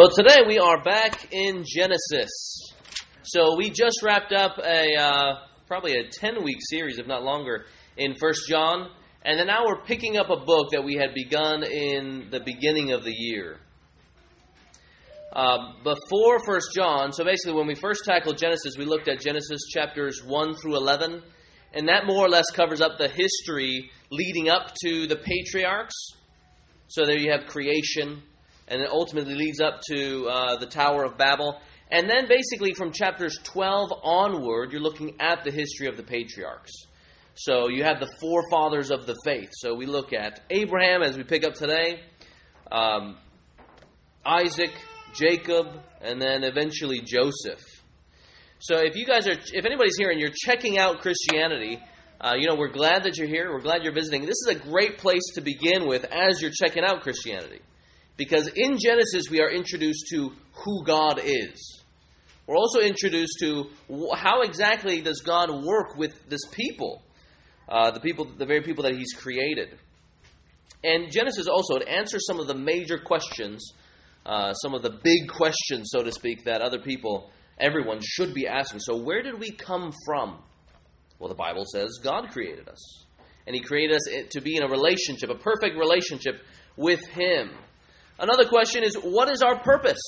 Well, today we are back in Genesis. So we just wrapped up probably a 10-week series, if not longer, in 1st John. And then now we're picking up a book that we had begun in the beginning of the year. Before 1 John, so basically when we first tackled Genesis, we looked at Genesis chapters 1 through 11. And that more or less covers up the history leading up to the patriarchs. So there you have creation, and it ultimately leads up to the Tower of Babel. And then basically from chapters 12 onward, you're looking at the history of the patriarchs. So you have the forefathers of the faith. So we look at Abraham, as we pick up today, Isaac, Jacob, and then eventually Joseph. So if anybody's here and you're checking out Christianity, we're glad that you're here. We're glad you're visiting. This is a great place to begin with as you're checking out Christianity, because in Genesis we are introduced to who God is. We're also introduced to how exactly does God work with this people, the very people that He's created. And Genesis also, it answers some of the major questions. Some of the big questions, so to speak, that other people, everyone should be asking. So where did we come from? Well, the Bible says God created us. And He created us to be in a relationship, a perfect relationship with Him. Another question is, what is our purpose?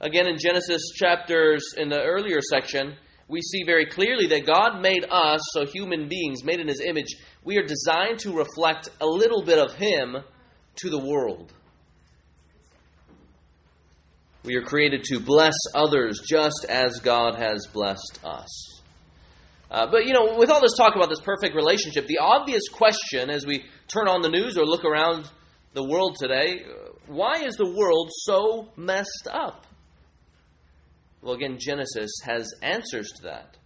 Again, in Genesis chapters, in the earlier section, we see very clearly that God made us, so human beings, made in His image. We are designed to reflect a little bit of Him to the world. We are created to bless others just as God has blessed us. But with all this talk about this perfect relationship, the obvious question as we turn on the news or look around the world today, why is the world so messed up? Well, again, Genesis has answers to that.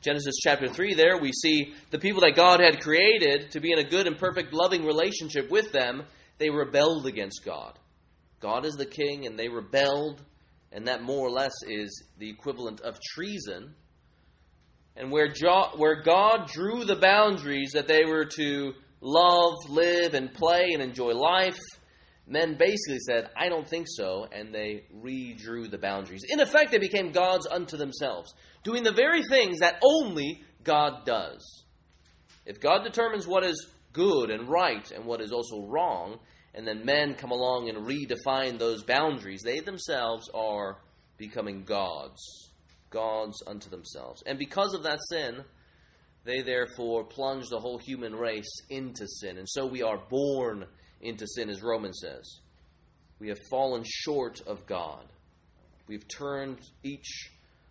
Genesis chapter 3 there, we see the people that God had created to be in a good and perfect loving relationship with them, they rebelled against God. God is the king, and they rebelled, and that more or less is the equivalent of treason. And where God drew the boundaries that they were to love, live, and play, and enjoy life, men basically said, I don't think so, and they redrew the boundaries. In effect, they became gods unto themselves, doing the very things that only God does. If God determines what is good and right and what is also wrong, and then men come along and redefine those boundaries, they themselves are becoming gods unto themselves. And because of that sin, they therefore plunge the whole human race into sin. And so we are born into sin, as Romans says. We have fallen short of God. We've turned each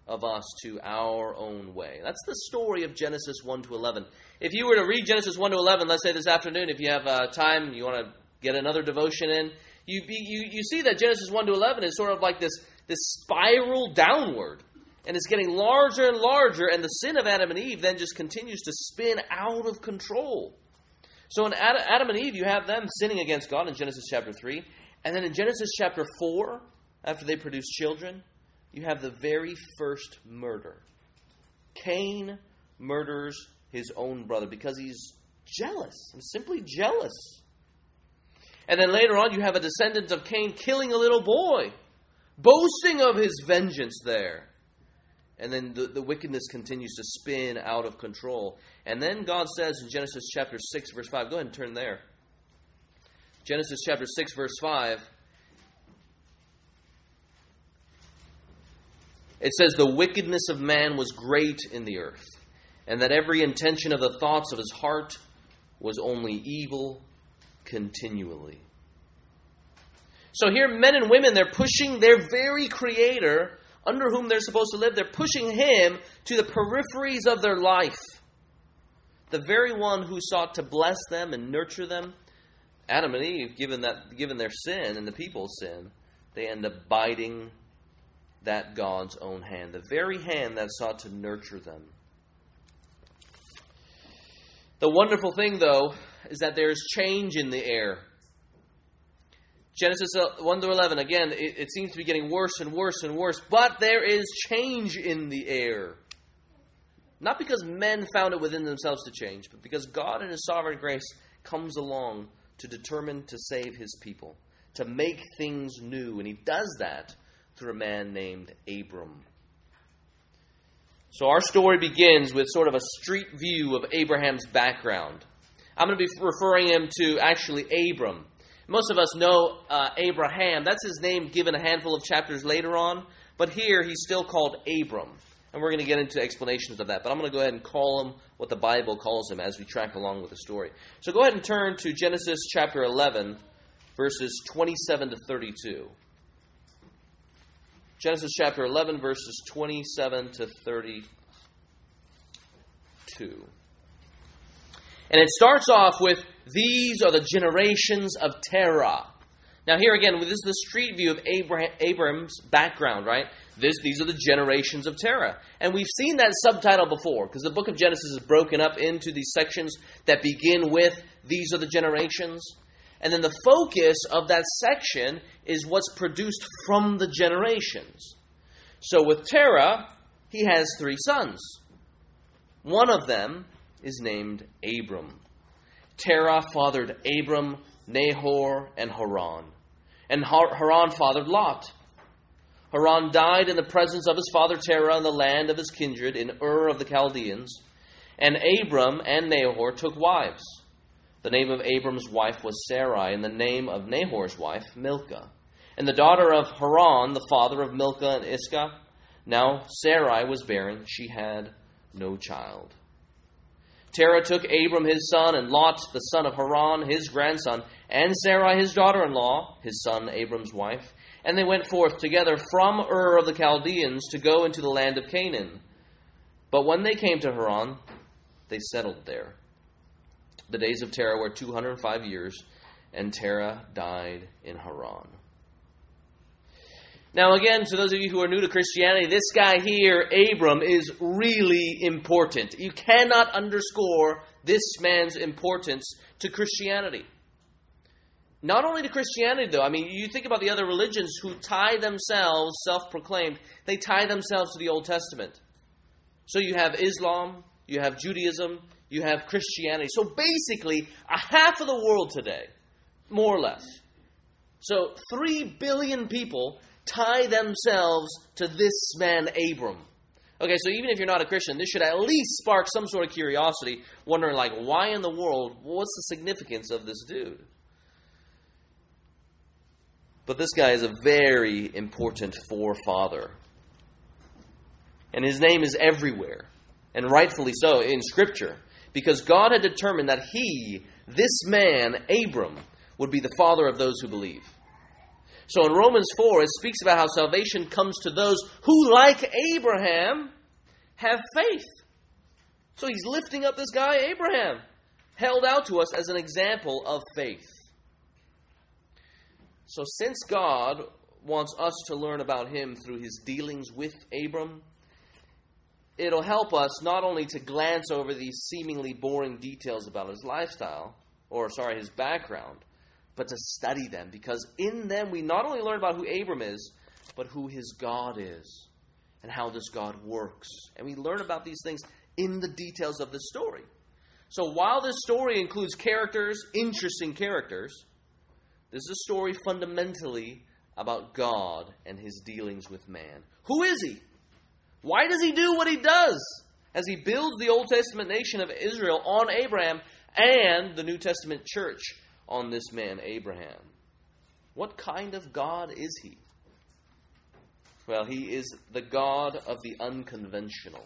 of us to our own way. That's the story of Genesis 1 to 11. If you were to read Genesis 1 to 11, let's say this afternoon, if you have time, you want to get another devotion in, you see that Genesis 1 to 11 is sort of like this spiral downward. And it's getting larger and larger, and the sin of Adam and Eve then just continues to spin out of control. So in Adam and Eve, you have them sinning against God in Genesis chapter 3. And then in Genesis chapter 4, after they produce children, you have the very first murder. Cain murders his own brother because he's jealous. He's simply jealous. And then later on, you have a descendant of Cain killing a little boy, boasting of his vengeance there. And then the wickedness continues to spin out of control. And then God says in Genesis chapter 6, verse 5, go ahead and turn there. Genesis chapter 6, verse 5. It says, the wickedness of man was great in the earth, and that every intention of the thoughts of his heart was only evil continually. So here, men and women, they're pushing their very Creator, under whom they're supposed to live, they're pushing Him to the peripheries of their life. The very one who sought to bless them and nurture them, Adam and Eve, given their sin and the people's sin, they end up biting that God's own hand, the very hand that sought to nurture them. The wonderful thing, though, is that there is change in the air. Genesis 1 to 11, again, it seems to be getting worse and worse and worse, but there is change in the air. Not because men found it within themselves to change, but because God in His sovereign grace comes along to determine to save His people, to make things new. And he does that through a man named Abram. So our story begins with sort of a street view of Abraham's background. I'm going to be referring him to actually Abram. Most of us know Abraham. That's his name given a handful of chapters later on. But here he's still called Abram. And we're going to get into explanations of that. But I'm going to go ahead and call him what the Bible calls him as we track along with the story. So go ahead and turn to Genesis chapter 11, verses 27 to 32. Genesis chapter 11, verses 27 to 32. And it starts off with, these are the generations of Terah. Now here again, this is the street view of Abram's background, right? These are the generations of Terah. And we've seen that subtitle before, because the book of Genesis is broken up into these sections that begin with, these are the generations. And then the focus of that section is what's produced from the generations. So with Terah, he has three sons. One of them is named Abram. Terah fathered Abram, Nahor, and Haran. And Haran fathered Lot. Haran died in the presence of his father Terah in the land of his kindred in Ur of the Chaldeans. And Abram and Nahor took wives. The name of Abram's wife was Sarai, and the name of Nahor's wife, Milcah. And the daughter of Haran, the father of Milcah and Iscah. Now Sarai was barren, she had no child. Terah took Abram his son, and Lot the son of Haran his grandson, and Sarai his daughter-in-law, his son Abram's wife, and they went forth together from Ur of the Chaldeans to go into the land of Canaan. But when they came to Haran, they settled there. The days of Terah were 205 years, and Terah died in Haran. Now again, to those of you who are new to Christianity, this guy here, Abram, is really important. You cannot underscore this man's importance to Christianity. Not only to Christianity, though. I mean, you think about the other religions who tie themselves, self-proclaimed, they tie themselves to the Old Testament. So you have Islam, you have Judaism, you have Christianity. So basically, a half of the world today, more or less. So 3 billion people tie themselves to this man, Abram. Okay, so even if you're not a Christian, this should at least spark some sort of curiosity, wondering, like, why in the world, what's the significance of this dude? But this guy is a very important forefather. And his name is everywhere, and rightfully so, in Scripture, because God had determined that he, this man, Abram, would be the father of those who believe. So in Romans 4, it speaks about how salvation comes to those who, like Abraham, have faith. So he's lifting up this guy, Abraham, held out to us as an example of faith. So since God wants us to learn about him through his dealings with Abram, it'll help us not only to glance over these seemingly boring details about his lifestyle, his background, but to study them, because in them we not only learn about who Abram is, but who his God is, and how this God works. And we learn about these things in the details of the story. So while this story includes characters, interesting characters, this is a story fundamentally about God and his dealings with man. Who is he? Why does he do what he does? As he builds the Old Testament nation of Israel on Abraham and the New Testament church on this man, Abraham. What kind of God is he? Well, he is the God of the unconventional.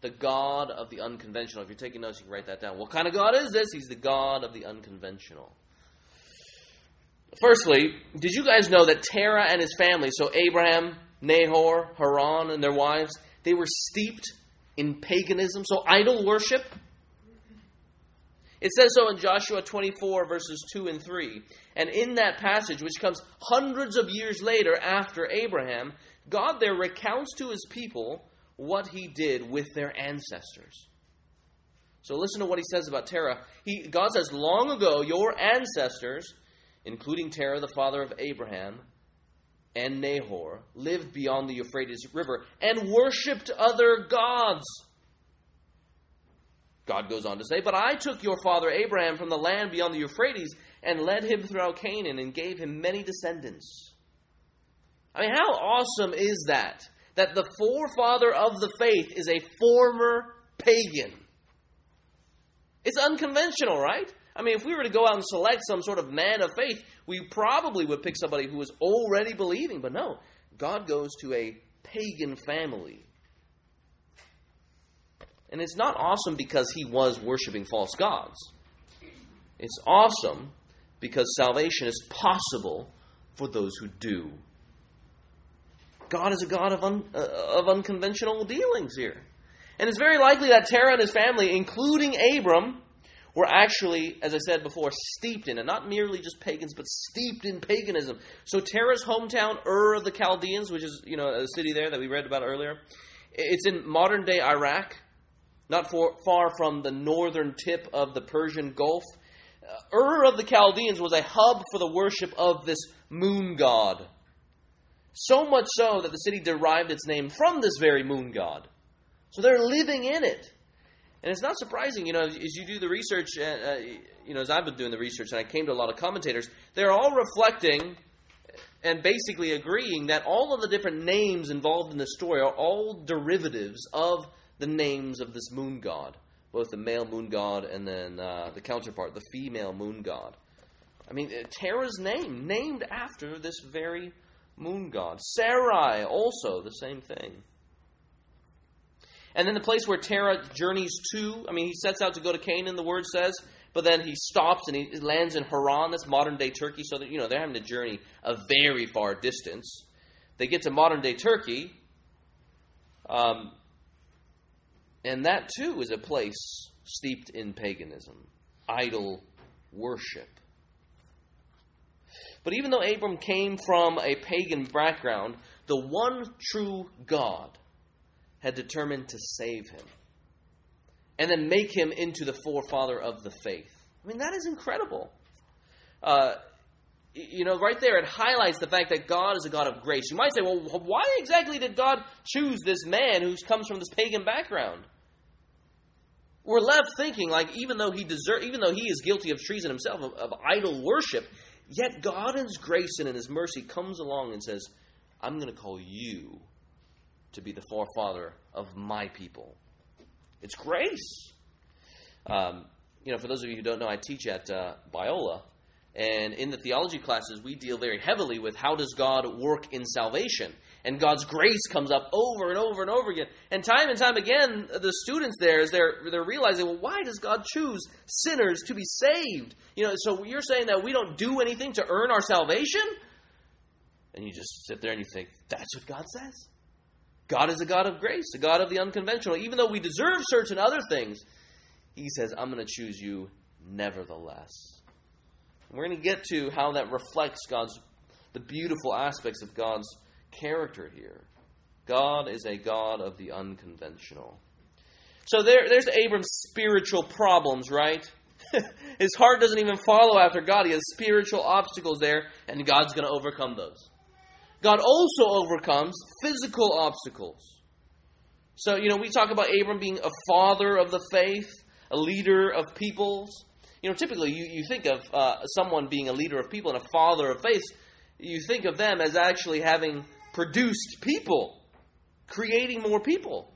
The God of the unconventional. If you're taking notes, you can write that down. What kind of God is this? He's the God of the unconventional. Firstly, did you guys know that Terah and his family, so Abraham, Nahor, Haran, and their wives, they were steeped in paganism, so idol worship? It says so in Joshua 24, verses 2 and 3. And in that passage, which comes hundreds of years later after Abraham, God there recounts to his people what he did with their ancestors. So listen to what he says about Terah. God says, long ago, your ancestors, including Terah, the father of Abraham, and Nahor, lived beyond the Euphrates River and worshipped other gods. God goes on to say, but I took your father Abraham from the land beyond the Euphrates and led him throughout Canaan and gave him many descendants. I mean, how awesome is that? That the forefather of the faith is a former pagan. It's unconventional, right? I mean, if we were to go out and select some sort of man of faith, we probably would pick somebody who was already believing. But no, God goes to a pagan family. And it's not awesome because he was worshiping false gods. It's awesome because salvation is possible for those who do. God is a God of unconventional dealings here. And it's very likely that Terah and his family, including Abram, were actually, as I said before, steeped in, and not merely just pagans, but steeped in paganism. So Terah's hometown, Ur of the Chaldeans, which is, a city there that we read about earlier, it's in modern-day Iraq, not far from the northern tip of the Persian Gulf. Ur of the Chaldeans was a hub for the worship of this moon god. So much so that the city derived its name from this very moon god. So they're living in it. And it's not surprising, as you do the research, as I've been doing the research and I came to a lot of commentators, they're all reflecting and basically agreeing that all of the different names involved in the story are all derivatives of the names of this moon god, both the male moon god and then the counterpart, the female moon god. I mean, Terah's name, named after this very moon god. Sarai, also the same thing. And then the place where Terah journeys to, he sets out to go to Canaan, the word says, but then he stops and he lands in Haran, that's modern-day Turkey, so that, they're having to journey a very far distance. They get to modern-day Turkey, and that, too, is a place steeped in paganism, idol worship. But even though Abram came from a pagan background, the one true God had determined to save him and then make him into the forefather of the faith. That is incredible. Right there it highlights the fact that God is a God of grace. You might say, well, why exactly did God choose this man who comes from this pagan background? We're left thinking, even though he is guilty of treason himself, of idol worship, yet God in his grace and in his mercy comes along and says, I'm going to call you to be the forefather of my people. It's grace. For those of you who don't know, I teach at Biola, and in the theology classes, we deal very heavily with how does God work in salvation, and God's grace comes up over and over and over again, and time again, the students there, they're realizing, well, why does God choose sinners to be saved? So you're saying that we don't do anything to earn our salvation? And you just sit there and you think, that's what God says? God is a God of grace, a God of the unconventional. Even though we deserve certain other things, he says, I'm going to choose you nevertheless. And we're going to get to how that reflects the beautiful aspects of God's character here. God is a God of the unconventional. So there's Abram's spiritual problems, right? His heart doesn't even follow after God. He has spiritual obstacles there, and God's going to overcome those. God also overcomes physical obstacles. So, we talk about Abram being a father of the faith, a leader of peoples. Typically you think of someone being a leader of people and a father of faith. You think of them as actually having produced people, creating more people.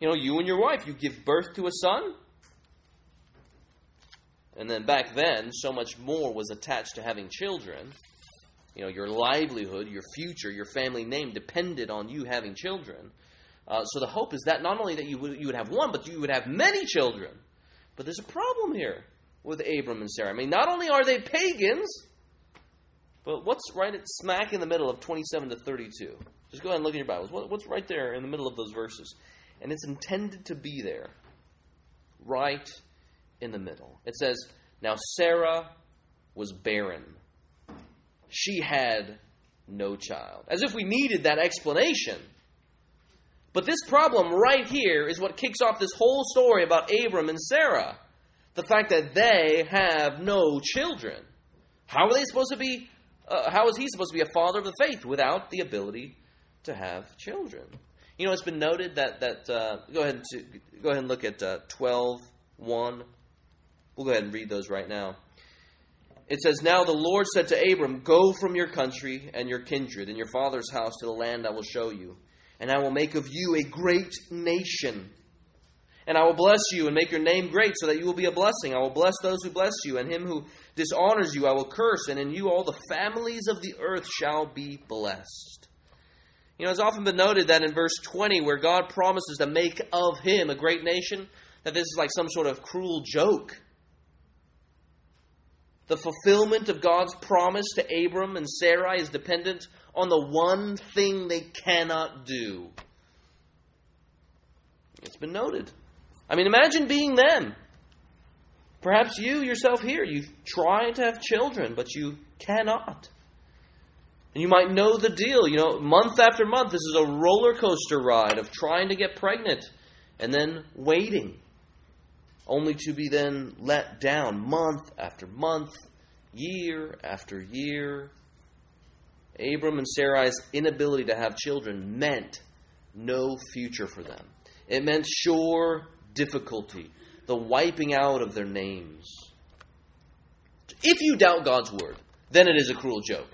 You and your wife, you give birth to a son. And then back then, so much more was attached to having children. Your livelihood, your future, your family name depended on you having children. So the hope is that not only that you would have one, but you would have many children. But there's a problem here with Abram and Sarah. Not only are they pagans, but what's right smack in the middle of 27 to 32? Just go ahead and look in your Bibles. What's right there in the middle of those verses? And it's intended to be there, right in the middle. It says, "Now Sarah was barren. She had no child." As if we needed that explanation. But this problem right here is what kicks off this whole story about Abram and Sarah. The fact that they have no children. How is he supposed to be a father of the faith without the ability to have children? It's been noted that go ahead and look at 12:1. We'll go ahead and read those right now. It says, "Now the Lord said to Abram, 'Go from your country and your kindred and your father's house to the land I will show you. And I will make of you a great nation. And I will bless you and make your name great so that you will be a blessing. I will bless those who bless you, and him who dishonors you I will curse. And in you all the families of the earth shall be blessed.'" You know, it's often been noted that in verse 20, where God promises to make of him a great nation, that this is like some sort of cruel joke. The fulfillment of God's promise to Abram and Sarah is dependent on the one thing they cannot do. It's been noted. I mean, imagine being them. Perhaps you yourself here, you try to have children, but you cannot. And you might know the deal. You know, month after month, this is a roller coaster ride of trying to get pregnant and then waiting, only to be then let down month after month, year after year. Abram and Sarai's inability to have children meant no future for them. It meant sure difficulty, the wiping out of their names. If you doubt God's word, then it is a cruel joke.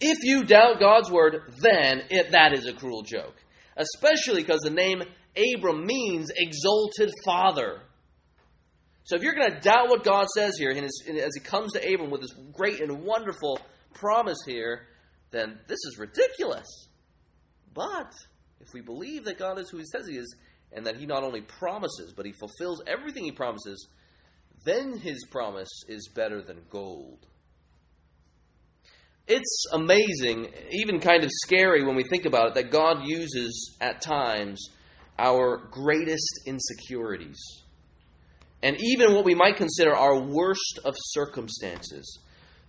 If you doubt God's word, then that is a cruel joke. Especially because the name Abram means exalted father. So if you're going to doubt what God says here, and as he comes to Abram with this great and wonderful promise here, then this is ridiculous. But if we believe that God is who he says he is, and that he not only promises, but he fulfills everything he promises, then his promise is better than gold. It's amazing, even kind of scary when we think about it, that God uses at times our greatest insecurities, and even what we might consider our worst of circumstances,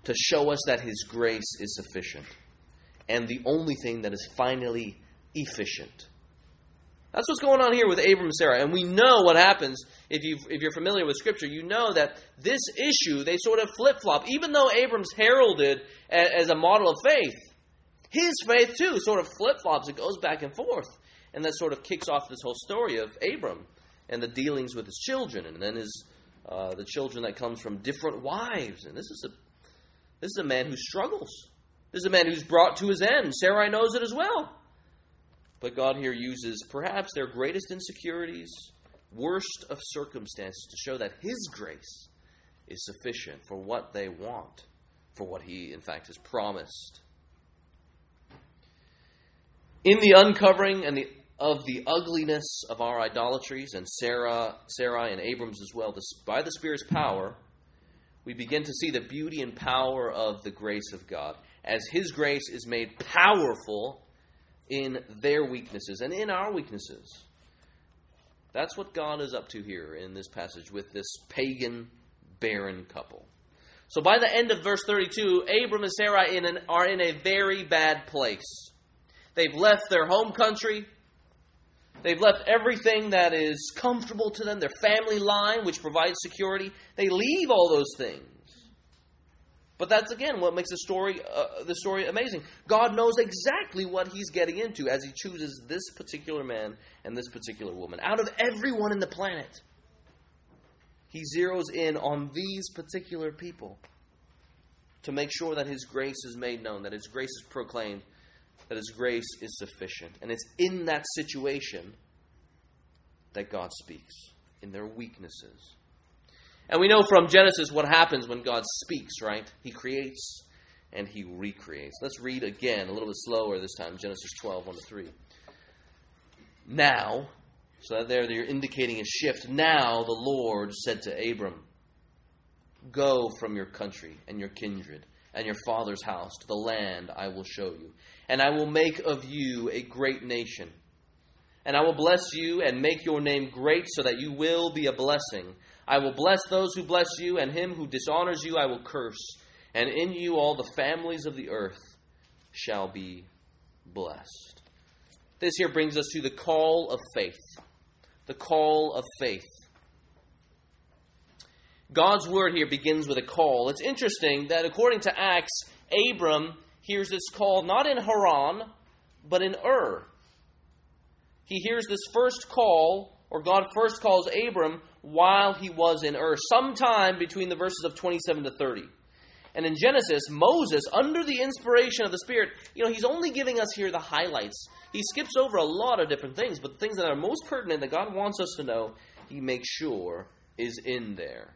to show us that his grace is sufficient and the only thing that is finally efficient. That's what's going on here with Abram and Sarah. And we know what happens. If you're familiar with Scripture, you know that this issue, they sort of flip-flop. Even though Abram's heralded as a model of faith, his faith too sort of flip-flops. It goes back and forth. And that sort of kicks off this whole story of Abram and the dealings with his children, and then the children that comes from different wives. And this is a man who struggles. This is a man who's brought to his end. Sarai knows it as well. But God here uses perhaps their greatest insecurities, worst of circumstances, to show that his grace is sufficient for what they want, for what he, in fact, has promised. In the uncovering of the ugliness of our idolatries, and Sarai and Abram's as well, by the Spirit's power, we begin to see the beauty and power of the grace of God, as his grace is made powerful in their weaknesses and in our weaknesses. That's what God is up to here in this passage with this pagan, barren couple. So by the end of verse 32, Abram and Sarai are in a very bad place. They've left their home country. They've left everything that is comfortable to them, their family line, which provides security. They leave all those things. But that's, again, what makes the story amazing. God knows exactly what he's getting into as he chooses this particular man and this particular woman. Out of everyone in the planet, he zeroes in on these particular people to make sure that his grace is made known, that his grace is proclaimed, that his grace is sufficient. And it's in that situation that God speaks, in their weaknesses. And we know from Genesis what happens when God speaks, right? He creates and he recreates. Let's read again, a little bit slower this time, Genesis 12, 1-3. Now, so there they're indicating a shift. Now the Lord said to Abram, "Go from your country and your kindred and your father's house to the land I will show you. And I will make of you a great nation. And I will bless you and make your name great so that you will be a blessing. I will bless those who bless you, and him who dishonors you I will curse. And in you all the families of the earth shall be blessed." This here brings us to the call of faith. The call of faith. God's word here begins with a call. It's interesting that according to Acts, Abram hears this call not in Haran, but in Ur. He hears this first call, or God first calls Abram while he was in Ur, sometime between the verses of 27 to 30. And in Genesis, Moses, under the inspiration of the Spirit, he's only giving us here the highlights. He skips over a lot of different things, but the things that are most pertinent that God wants us to know, he makes sure is in there.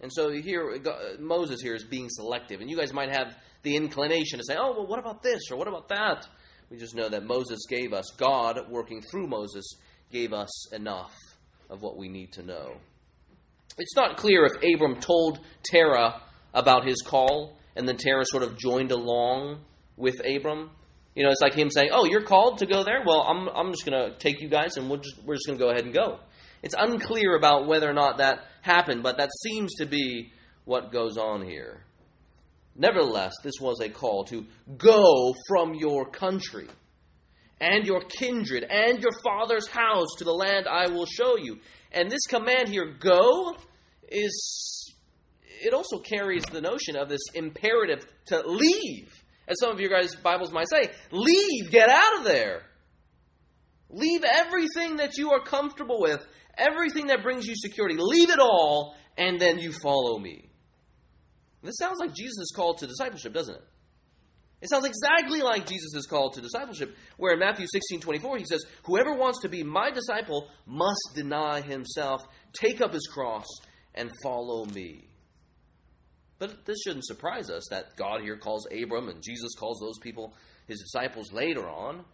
And so here, Moses here is being selective. And you guys might have the inclination to say, oh, well, what about this or what about that? We just know that Moses gave us, God working through Moses, gave us enough of what we need to know. It's not clear if Abram told Terah about his call, and then Terah sort of joined along with Abram. It's like him saying, oh, you're called to go there? Well, I'm just going to take you guys, and we're just going to go ahead and go. It's unclear about whether or not that happened, but that seems to be what goes on here. Nevertheless, this was a call to go from your country and your kindred and your father's house to the land I will show you. And this command here, go, it also carries the notion of this imperative to leave. As some of your guys' Bibles might say, leave, get out of there. Leave everything that you are comfortable with, everything that brings you security. Leave it all, and then you follow me. This sounds like Jesus' call to discipleship, doesn't it? It sounds exactly like Jesus' call to discipleship, where in Matthew 16:24 he says, whoever wants to be my disciple must deny himself, take up his cross, and follow me. But this shouldn't surprise us that God here calls Abram and Jesus calls those people his disciples later on.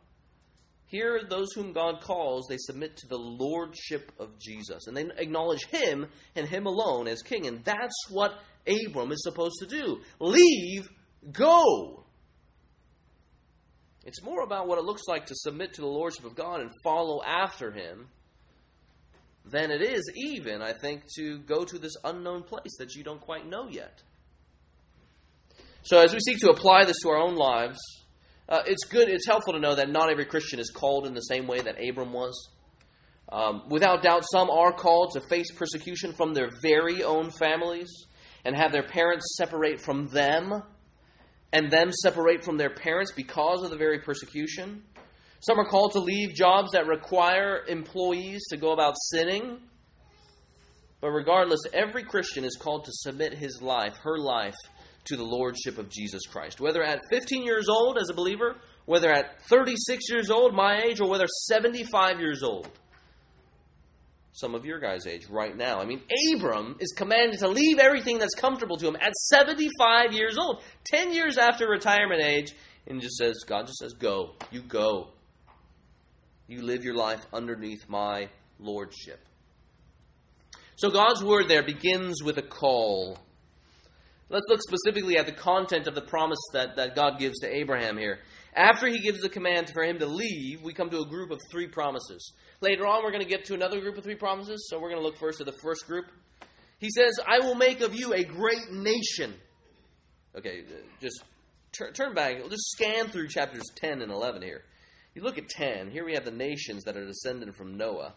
Here, those whom God calls, they submit to the lordship of Jesus. And they acknowledge him and him alone as king. And that's what Abram is supposed to do. Leave, go. It's more about what it looks like to submit to the lordship of God and follow after him than it is even, I think, to go to this unknown place that you don't quite know yet. So as we seek to apply this to our own lives, it's helpful to know that not every Christian is called in the same way that Abram was. Without doubt, some are called to face persecution from their very own families and have their parents separate from them and them separate from their parents because of the very persecution. Some are called to leave jobs that require employees to go about sinning. But regardless, every Christian is called to submit his life, her life, to the lordship of Jesus Christ. Whether at 15 years old as a believer, whether at 36 years old, my age, or whether 75 years old. Some of your guys' age right now. Abram is commanded to leave everything that's comfortable to him at 75 years old, 10 years after retirement age, and God just says, go, you go. You live your life underneath my lordship. So God's word there begins with a call. Let's look specifically at the content of the promise that God gives to Abraham here. After he gives the command for him to leave, we come to a group of three promises. Later on, we're going to get to another group of three promises, so we're going to look first at the first group. He says, I will make of you a great nation. Okay, just turn back. We'll just scan through chapters 10 and 11 here. You look at 10. Here we have the nations that are descended from Noah.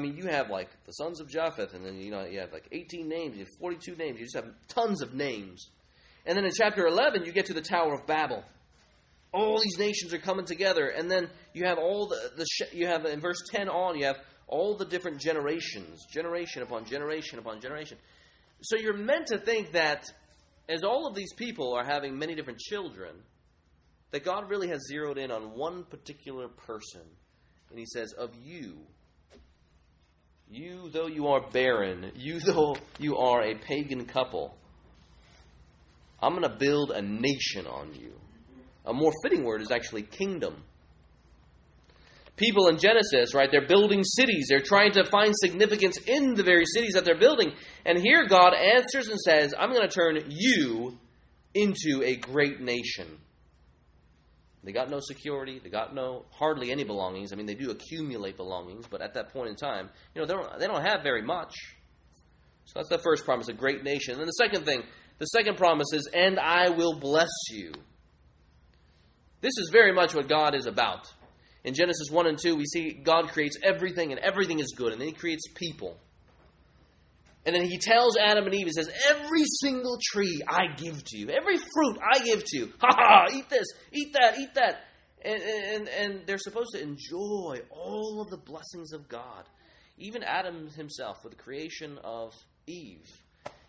You have the sons of Japheth, and then you have 18 names, you have 42 names, you just have tons of names. And then in chapter 11, you get to the Tower of Babel. All these nations are coming together, and then you have all you have in verse 10 on, you have all the different generations, generation upon generation upon generation. So you're meant to think that as all of these people are having many different children, that God really has zeroed in on one particular person, and he says, of you. You, though you are barren, you, though you are a pagan couple, I'm going to build a nation on you. A more fitting word is actually kingdom. People in Genesis, right, they're building cities. They're trying to find significance in the very cities that they're building. And here God answers and says, I'm going to turn you into a great nation. They got no security. They got hardly any belongings. They do accumulate belongings, but at that point in time, they don't have very much. So that's the first promise, a great nation. And then the second promise is, and I will bless you. This is very much what God is about. In Genesis 1 and 2, we see God creates everything, and everything is good, and then he creates people. And then he tells Adam and Eve, he says, every single tree I give to you. Every fruit I give to you. Ha ha, eat this, eat that, eat that. And they're supposed to enjoy all of the blessings of God. even Adam himself, with the creation of Eve,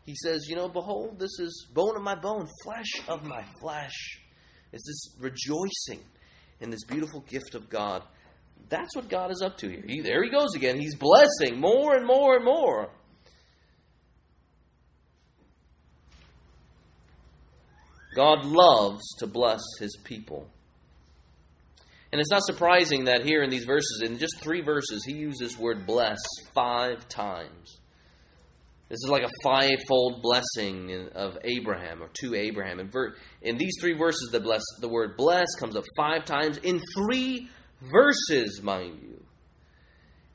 he says, you know, behold, this is bone of my bone, flesh of my flesh. It's this rejoicing in this beautiful gift of God. That's what God is up to here. There he goes again. He's blessing more and more and more. God loves to bless his people. And it's not surprising that here in these verses, in just 3 verses, he uses word bless 5 times. This is like a 5-fold blessing of Abraham, or to Abraham. In these 3 verses, the word bless comes up 5 times in 3 verses, mind you.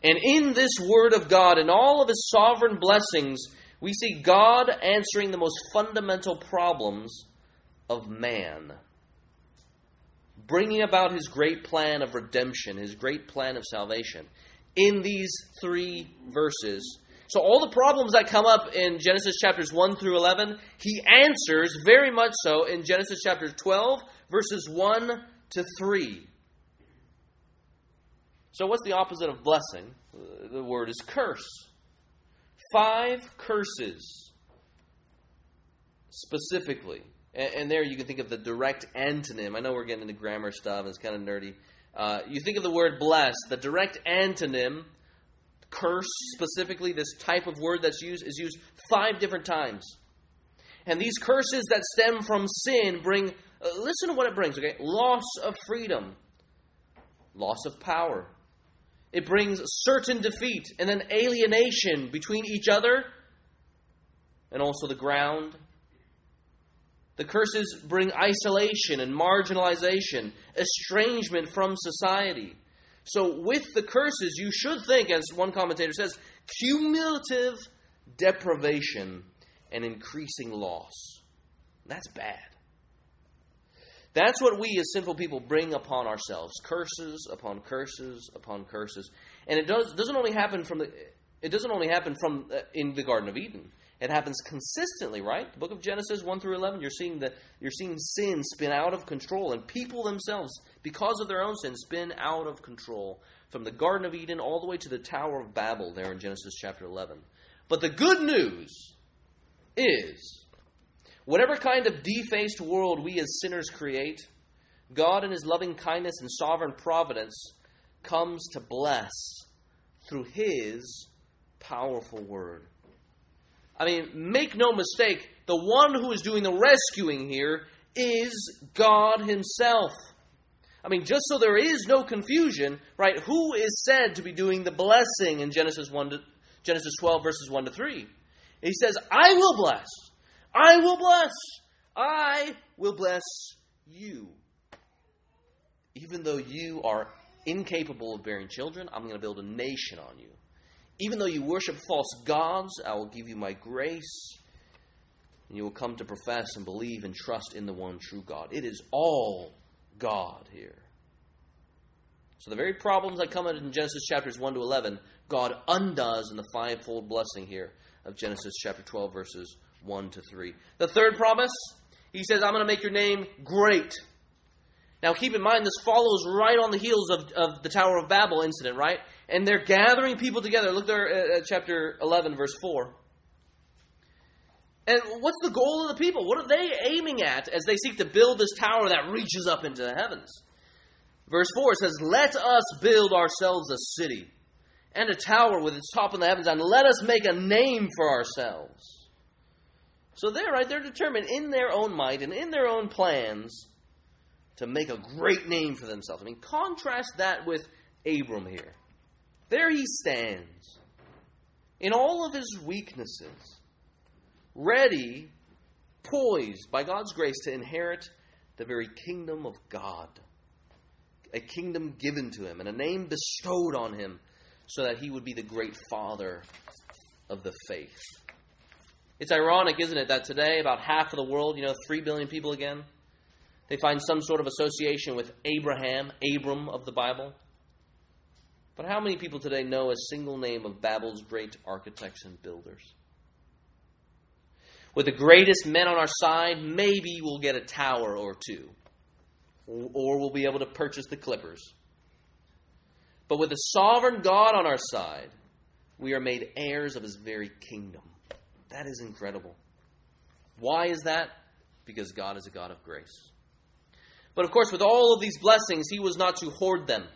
And in this word of God, in all of his sovereign blessings, we see God answering the most fundamental problems of man, bringing about his great plan of redemption, his great plan of salvation, in these 3 verses. So all the problems that come up in Genesis chapters 1 through 11, he answers very much so in Genesis chapter 12, verses 1 to 3. So what's the opposite of blessing? The word is curse. 5 curses, specifically. And there you can think of the direct antonym. I know we're getting into grammar stuff, and it's kind of nerdy. You think of the word bless, the direct antonym, curse specifically, this type of word that's used, is used 5 different times. And these curses that stem from sin bring, listen to what it brings, okay? Loss of freedom, loss of power. It brings certain defeat and then alienation between each other and also the ground. The curses bring isolation and marginalization, estrangement from society. So with the curses, you should think, as one commentator says, cumulative deprivation and increasing loss. That's bad. That's what we as sinful people bring upon ourselves. Curses upon curses upon curses. And it doesn't only happen in the Garden of Eden. It happens consistently, right? The book of Genesis 1 through 11, you're seeing sin spin out of control, and people themselves, because of their own sin, spin out of control from the Garden of Eden all the way to the Tower of Babel there in Genesis chapter 11. But the good news is, whatever kind of defaced world we as sinners create, God in his loving kindness and sovereign providence comes to bless through his powerful word. I mean, make no mistake, the one who is doing the rescuing here is God himself. I mean, just so there is no confusion, right, who is said to be doing the blessing in Genesis 12, verses 1 to 3? He says, I will bless. I will bless. I will bless you. Even though you are incapable of bearing children, I'm going to build a nation on you. Even though you worship false gods, I will give you my grace, and you will come to profess and believe and trust in the one true God. It is all God here. So the very problems that come up in Genesis chapters 1 to 11, God undoes in the 5-fold blessing here of Genesis chapter 12, verses 1 to 3. The third promise, he says, I'm going to make your name great. Now keep in mind, this follows right on the heels of the Tower of Babel incident, right? And they're gathering people together. Look there at chapter 11, verse 4. And what's the goal of the people? What are they aiming at as they seek to build this tower that reaches up into the heavens? Verse 4 says, let us build ourselves a city and a tower with its top in the heavens, and let us make a name for ourselves. So they're right, they're determined in their own might and in their own plans to make a great name for themselves. I mean, contrast that with Abram here. There he stands, in all of his weaknesses, ready, poised by God's grace to inherit the very kingdom of God. A kingdom given to him and a name bestowed on him so that he would be the great father of the faith. It's ironic, isn't it, that today about half of the world, 3 billion people again, they find some sort of association with Abram of the Bible. But how many people today know a single name of Babel's great architects and builders? With the greatest men on our side, maybe we'll get a tower or two. Or we'll be able to purchase the Clippers. But with a sovereign God on our side, we are made heirs of his very kingdom. That is incredible. Why is that? Because God is a God of grace. But of course, with all of these blessings, he was not to hoard them.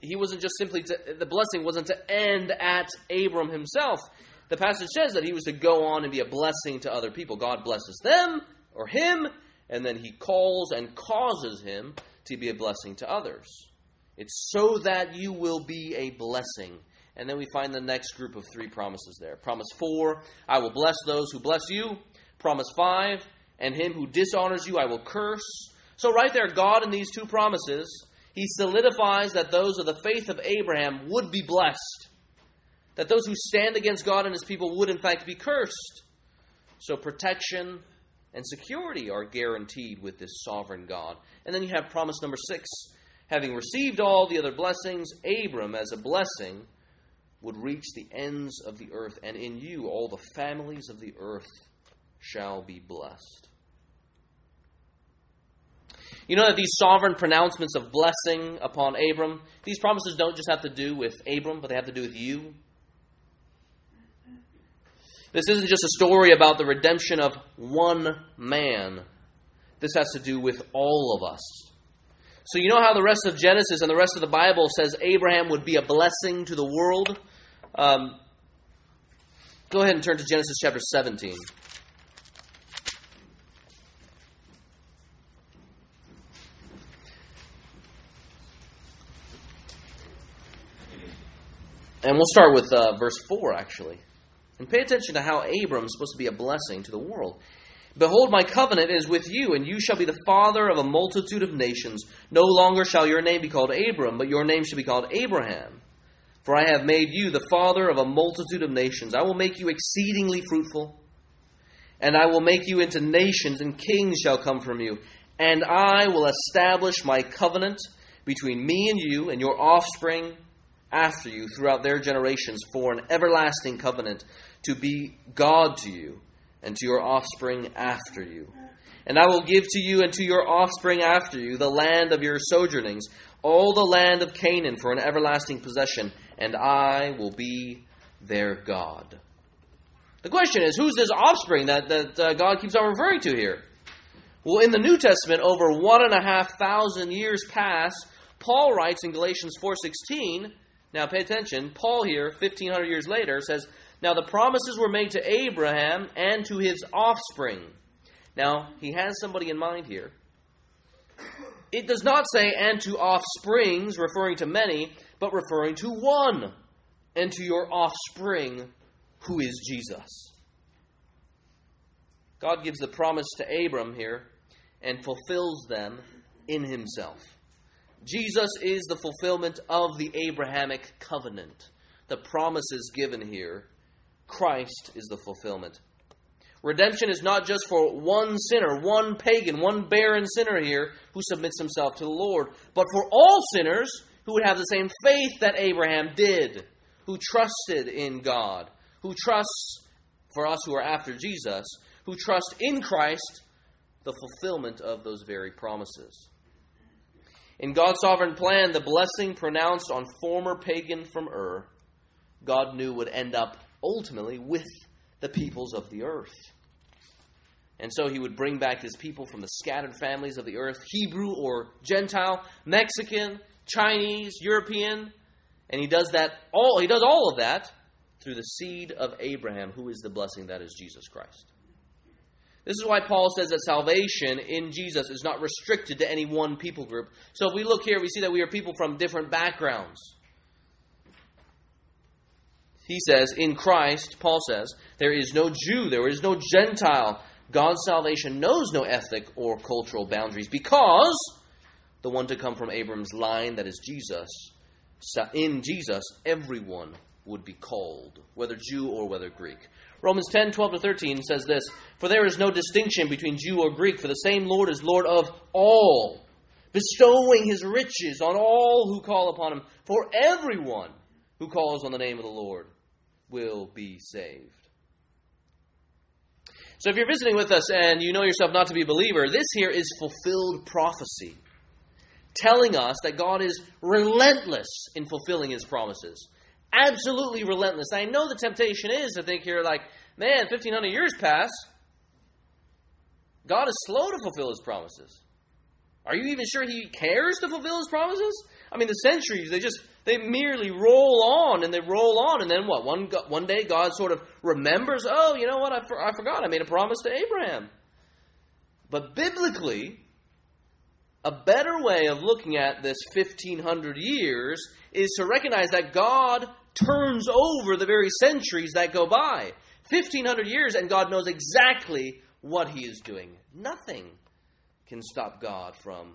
He wasn't just simply the blessing wasn't to end at Abram himself. The passage says that he was to go on and be a blessing to other people. God blesses them or him, and then he calls and causes him to be a blessing to others. It's so that you will be a blessing. And then we find the next group of three promises there. Promise 4, I will bless those who bless you. Promise 5, and him who dishonors you I will curse. So right there, God in these two promises, he solidifies that those of the faith of Abraham would be blessed. That those who stand against God and his people would in fact be cursed. So protection and security are guaranteed with this sovereign God. And then you have promise number 6. Having received all the other blessings, Abram as a blessing would reach the ends of the earth. And in you all the families of the earth shall be blessed. You know that these sovereign pronouncements of blessing upon Abram, these promises don't just have to do with Abram, but they have to do with you. This isn't just a story about the redemption of one man. This has to do with all of us. So you know how the rest of Genesis and the rest of the Bible says Abraham would be a blessing to the world? Go ahead and turn to Genesis chapter 17. And we'll start with verse 4, actually. And pay attention to how Abram is supposed to be a blessing to the world. Behold, my covenant is with you, and you shall be the father of a multitude of nations. No longer shall your name be called Abram, but your name shall be called Abraham. For I have made you the father of a multitude of nations. I will make you exceedingly fruitful, and I will make you into nations, and kings shall come from you. And I will establish my covenant between me and you and your offspring after you throughout their generations for an everlasting covenant to be God to you and to your offspring after you. And I will give to you and to your offspring after you the land of your sojournings, all the land of Canaan for an everlasting possession, and I will be their God. The question is, who's this offspring that God keeps on referring to here? Well, in the New Testament, over 1,500 years pass, Paul writes in Galatians 4:16, now pay attention, Paul here, 1,500 years later, says, now the promises were made to Abraham and to his offspring. Now, he has somebody in mind here. It does not say, and to offsprings, referring to many, but referring to one, and to your offspring, who is Jesus. God gives the promise to Abram here, and fulfills them in himself. Jesus is the fulfillment of the Abrahamic covenant. The promises given here, Christ is the fulfillment. Redemption is not just for one sinner, one pagan, one barren sinner here who submits himself to the Lord, but for all sinners who would have the same faith that Abraham did, who trusted in God, who trusts, for us who are after Jesus, who trust in Christ, the fulfillment of those very promises. In God's sovereign plan, the blessing pronounced on former pagan from Ur, God knew would end up ultimately with the peoples of the earth. And so he would bring back his people from the scattered families of the earth, Hebrew or Gentile, Mexican, Chinese, European, and he does all of that through the seed of Abraham, who is the blessing that is Jesus Christ. This is why Paul says that salvation in Jesus is not restricted to any one people group. So if we look here, we see that we are people from different backgrounds. He says, in Christ, Paul says, there is no Jew, there is no Gentile. God's salvation knows no ethnic or cultural boundaries because the one to come from Abram's line, that is Jesus, in Jesus, everyone would be called, whether Jew or whether Greek. Romans 10:12-13 says this, for there is no distinction between Jew or Greek, for the same Lord is Lord of all, bestowing his riches on all who call upon him. For everyone who calls on the name of the Lord will be saved. So if you're visiting with us and you know yourself not to be a believer, this here is fulfilled prophecy, telling us that God is relentless in fulfilling his promises. absolutely relentless. I know the temptation is to think here like, man, 1,500 years pass. God is slow to fulfill his promises. Are you even sure he cares to fulfill his promises? I mean, the centuries, they merely roll on and they roll on. And then what? One day God sort of remembers, oh, you know what? I forgot. I made a promise to Abraham. But biblically, a better way of looking at this 1,500 years is to recognize that God turns over the very centuries that go by. 1,500 years and God knows exactly what he is doing. Nothing can stop God from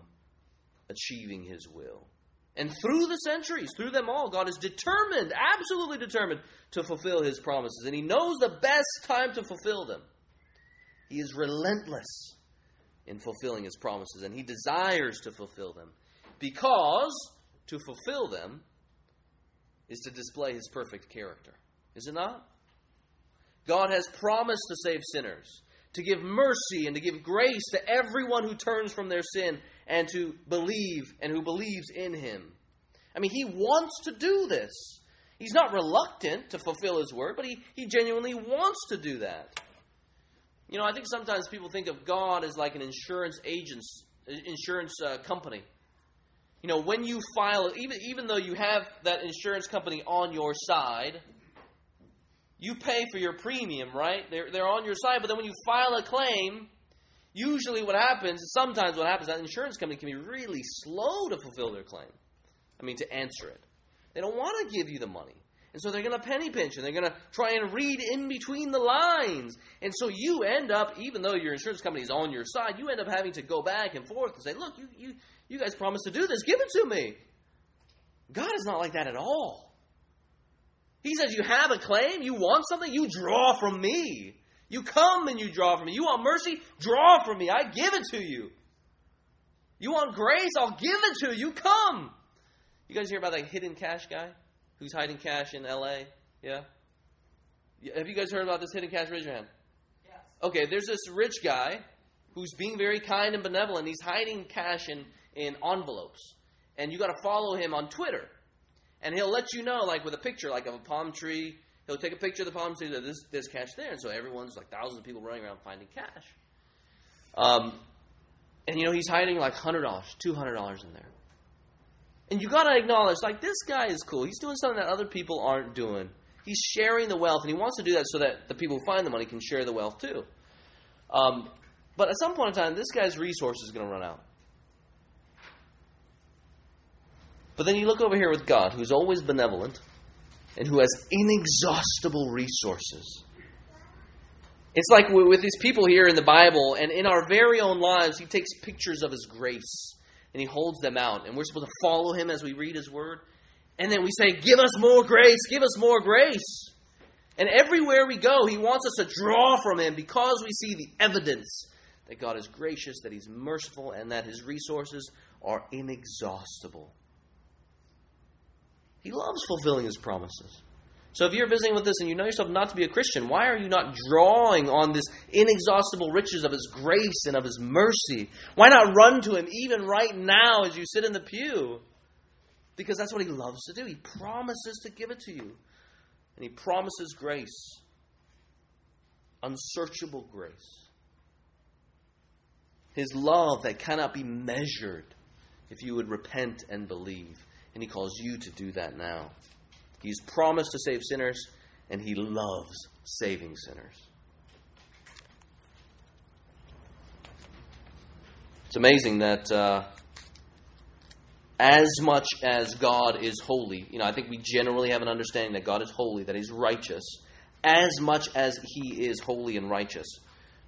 achieving his will. And through the centuries, through them all, God is determined, absolutely determined to fulfill his promises. And he knows the best time to fulfill them. He is relentless in fulfilling his promises, and he desires to fulfill them, because to fulfill them is to display his perfect character. Is it not? God has promised to save sinners, to give mercy and to give grace to everyone who turns from their sin and to believe and who believes in him. I mean, he wants to do this. He's not reluctant to fulfill his word, but he genuinely wants to do that. You know, I think sometimes people think of God as like an insurance company. You know, when you file, even though you have that insurance company on your side, you pay for your premium, right? They're on your side. But then when you file a claim, usually what happens, sometimes what happens, that insurance company can be really slow to fulfill their claim. I mean, to answer it. They don't want to give you the money. And so they're going to penny pinch, and they're going to try and read in between the lines. And so you end up, even though your insurance company is on your side, you end up having to go back and forth and say, look, you guys promised to do this. Give it to me. God is not like that at all. He says, you have a claim, you want something, you draw from me. You come and you draw from me. You want mercy? Draw from me. I give it to you. You want grace? I'll give it to you. Come. You guys hear about that hidden cash guy who's hiding cash in L.A.? Yeah? Have you guys heard about this hidden cash? Raise your hand. Yes. Okay, there's this rich guy who's being very kind and benevolent. He's hiding cash in envelopes. And you got to follow him on Twitter. And he'll let you know, like with a picture, like of a palm tree. He'll take a picture of the palm tree. There's cash there. And so everyone's like thousands of people running around finding cash. And you know, he's hiding like $100, $200 in there. And you got to acknowledge, like, this guy is cool. He's doing something that other people aren't doing. He's sharing the wealth. And he wants to do that so that the people who find the money can share the wealth too. But at some point in time, this guy's resource is going to run out. But then you look over here with God, who's always benevolent and who has inexhaustible resources. It's like with these people here in the Bible and in our very own lives, he takes pictures of his grace and he holds them out. And we're supposed to follow him as we read his word. And then we say, give us more grace, give us more grace. And everywhere we go, he wants us to draw from him because we see the evidence that God is gracious, that he's merciful, and that his resources are inexhaustible. He loves fulfilling his promises. So if you're visiting with this and you know yourself not to be a Christian, why are you not drawing on this inexhaustible riches of his grace and of his mercy? Why not run to him even right now as you sit in the pew? Because that's what he loves to do. He promises to give it to you. And he promises grace. Unsearchable grace. His love that cannot be measured if you would repent and believe. And he calls you to do that now. He's promised to save sinners, and he loves saving sinners. It's amazing that as much as God is holy, you know, I think we generally have an understanding that God is holy, that he's righteous. As much as he is holy and righteous,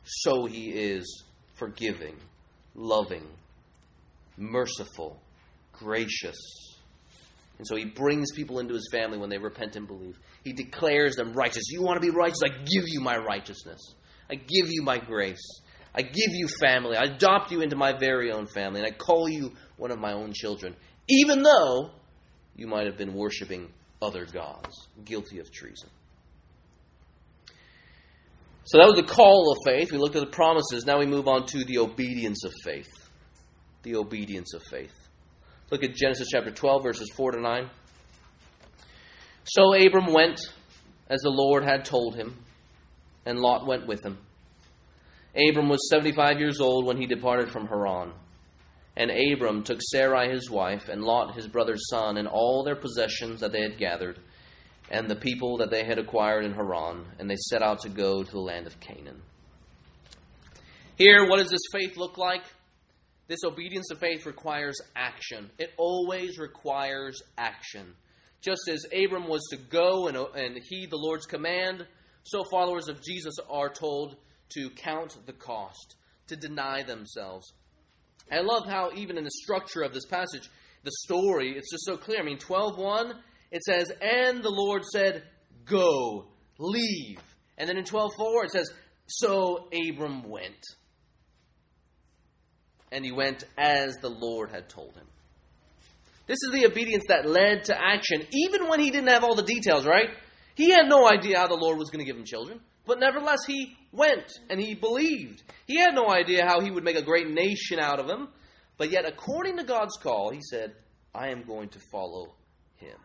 so he is forgiving, loving, merciful, gracious. And so he brings people into his family when they repent and believe. He declares them righteous. You want to be righteous? I give you my righteousness. I give you my grace. I give you family. I adopt you into my very own family. And I call you one of my own children. Even though you might have been worshiping other gods, guilty of treason. So that was the call of faith. We looked at the promises. Now we move on to the obedience of faith. The obedience of faith. Look at Genesis chapter 12, verses 4 to 9. So Abram went as the Lord had told him, and Lot went with him. Abram was 75 years old when he departed from Haran. And Abram took Sarai his wife, and Lot his brother's son, and all their possessions that they had gathered, and the people that they had acquired in Haran, and they set out to go to the land of Canaan. Here, what does this faith look like? This obedience of faith requires action. It always requires action. Just as Abram was to go and heed the Lord's command, so followers of Jesus are told to count the cost, to deny themselves. I love how even in the structure of this passage, the story, it's just so clear. I mean, 12:1, it says, and the Lord said, go, leave. And then in 12:4, it says, so Abram went. And he went as the Lord had told him. This is the obedience that led to action, even when he didn't have all the details, right? He had no idea how the Lord was going to give him children. But nevertheless, he went and he believed. He had no idea how he would make a great nation out of him. But yet, according to God's call, he said, I am going to follow him.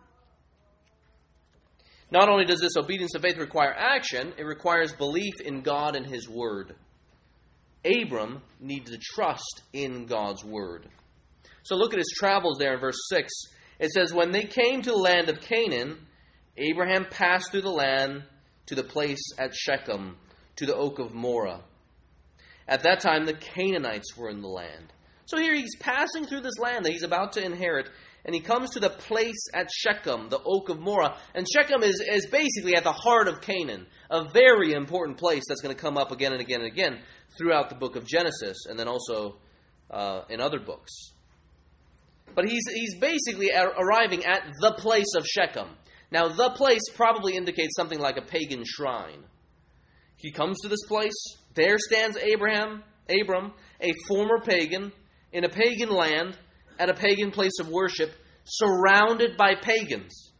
Not only does this obedience of faith require action, it requires belief in God and his word. Abram needed to trust in God's word. So look at his travels there in verse 6. It says, when they came to the land of Canaan, Abraham passed through the land to the place at Shechem, to the Oak of Moreh. At that time, the Canaanites were in the land. So here he's passing through this land that he's about to inherit, and he comes to the place at Shechem, the Oak of Moreh. And Shechem is basically at the heart of Canaan, a very important place that's going to come up again and again and again throughout the book of Genesis, and then also in other books. But he's basically arriving at the place of Shechem. Now, the place probably indicates something like a pagan shrine. He comes to this place. There stands Abram, a former pagan, in a pagan land, at a pagan place of worship, surrounded by pagans.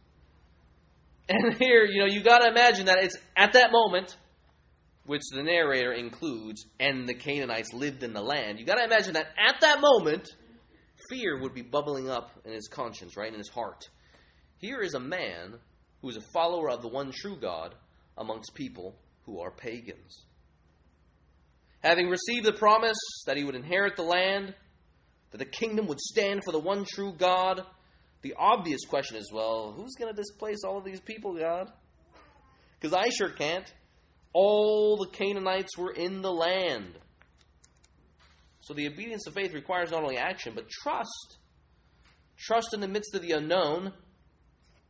And here, you got to imagine that it's at that moment, which the narrator includes, and the Canaanites lived in the land. You got to imagine that at that moment, fear would be bubbling up in his conscience, right, in his heart. Here is a man who is a follower of the one true God amongst people who are pagans. Having received the promise that he would inherit the land, that the kingdom would stand for the one true God, the obvious question is, well, who's going to displace all of these people, God? Because I sure can't. All the Canaanites were in the land. So the obedience of faith requires not only action, but trust. Trust in the midst of the unknown,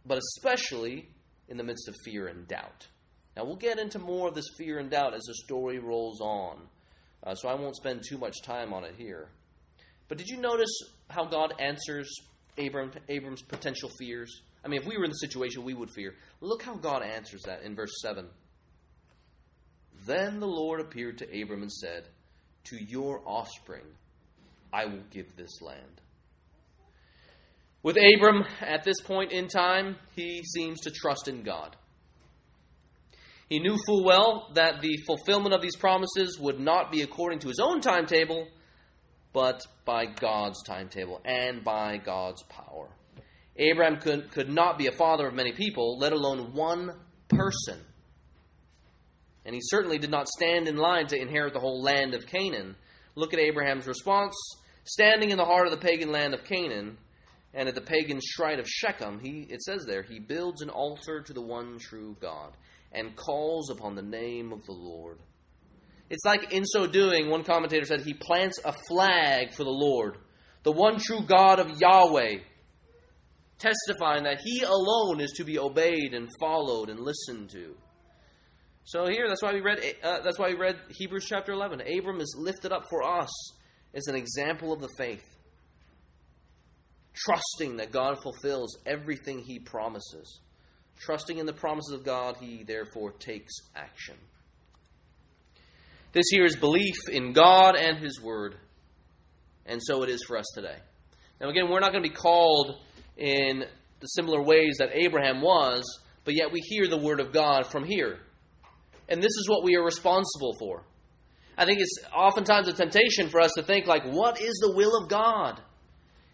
but especially in the midst of fear and doubt. Now, we'll get into more of this fear and doubt as the story rolls on, so I won't spend too much time on it here. But did you notice how God answers Abram's potential fears? I mean, if we were in the situation, we would fear. Look how God answers that in verse 7. Then the Lord appeared to Abram and said, to your offspring I will give this land. With Abram, at this point in time, he seems to trust in God. He knew full well that the fulfillment of these promises would not be according to his own timetable, but by God's timetable and by God's power. Abraham could not be a father of many people, let alone one person. And he certainly did not stand in line to inherit the whole land of Canaan. Look at Abraham's response. Standing in the heart of the pagan land of Canaan, and at the pagan shrine of Shechem, it says there, he builds an altar to the one true God and calls upon the name of the Lord. It's like in so doing, one commentator said, he plants a flag for the Lord, the one true God of Yahweh, testifying that he alone is to be obeyed and followed and listened to. So here, that's why we read Hebrews chapter 11. Abram is lifted up for us as an example of the faith, trusting that God fulfills everything he promises. Trusting in the promises of God, he therefore takes action. This here is belief in God and his word. And so it is for us today. Now again, we're not going to be called in the similar ways that Abraham was, but yet we hear the word of God from here. And this is what we are responsible for. I think it's oftentimes a temptation for us to think like, what is the will of God?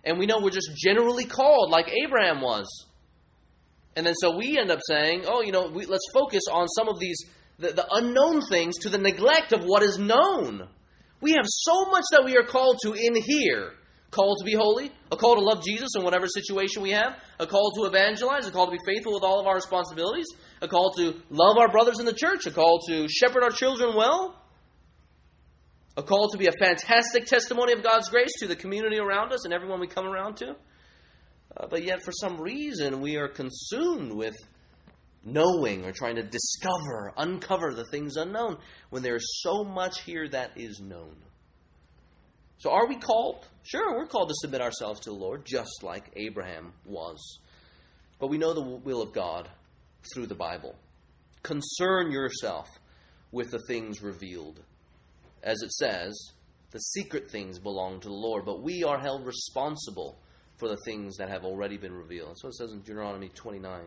And we know we're just generally called like Abraham was. And then so we end up saying, oh, you know, let's focus on some of these, the unknown things, to the neglect of what is known. We have so much that we are called to in here. Called to be holy, a call to love Jesus in whatever situation we have, a call to evangelize, a call to be faithful with all of our responsibilities, a call to love our brothers in the church, a call to shepherd our children well, a call to be a fantastic testimony of God's grace to the community around us and everyone we come around to. But yet for some reason we are consumed with knowing or trying to discover, uncover the things unknown when there is so much here that is known. So are we called? Sure, we're called to submit ourselves to the Lord, just like Abraham was. But we know the will of God through the Bible. Concern yourself with the things revealed. As it says, the secret things belong to the Lord, but we are held responsible for the things that have already been revealed. That's what it says in Deuteronomy 29.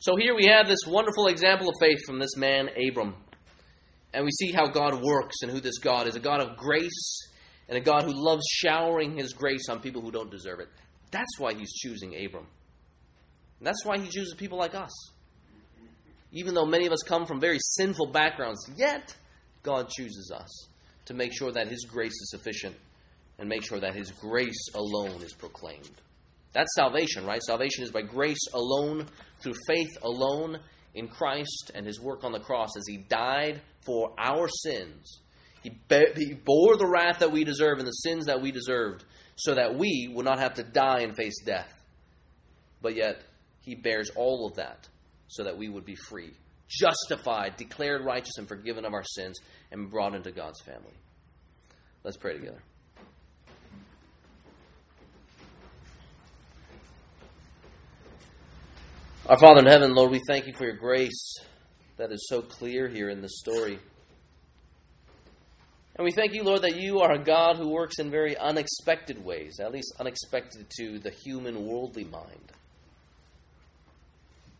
So here we have this wonderful example of faith from this man, Abram. And we see how God works and who this God is. A God of grace and a God who loves showering His grace on people who don't deserve it. That's why He's choosing Abram. And that's why He chooses people like us. Even though many of us come from very sinful backgrounds, yet God chooses us to make sure that His grace is sufficient and make sure that His grace alone is proclaimed. That's salvation, right? Salvation is by grace alone, through faith alone, in Christ and His work on the cross as He died for our sins. He bore the wrath that we deserve and the sins that we deserved so that we would not have to die and face death. But yet, He bears all of that so that we would be free, justified, declared righteous and forgiven of our sins and brought into God's family. Let's pray together. Our Father in heaven, Lord, we thank You for Your grace that is so clear here in this story. And we thank You, Lord, that You are a God who works in very unexpected ways, at least unexpected to the human worldly mind.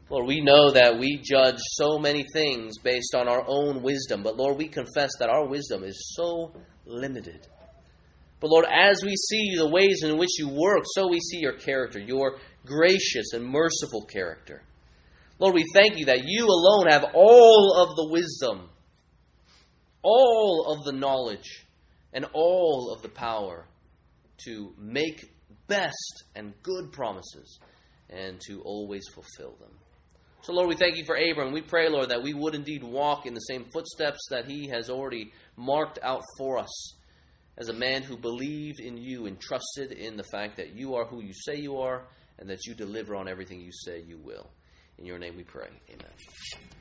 Lord, we know that we judge so many things based on our own wisdom, but Lord, we confess that our wisdom is so limited. But Lord, as we see the ways in which You work, so we see Your character, Your gracious and merciful character. Lord, we thank You that You alone have all of the wisdom, all of the knowledge, and all of the power to make best and good promises and to always fulfill them. So Lord, we thank You for Abram. We pray, Lord, that we would indeed walk in the same footsteps that he has already marked out for us, as a man who believed in You and trusted in the fact that You are who You say You are and that You deliver on everything You say You will. In Your name we pray. Amen.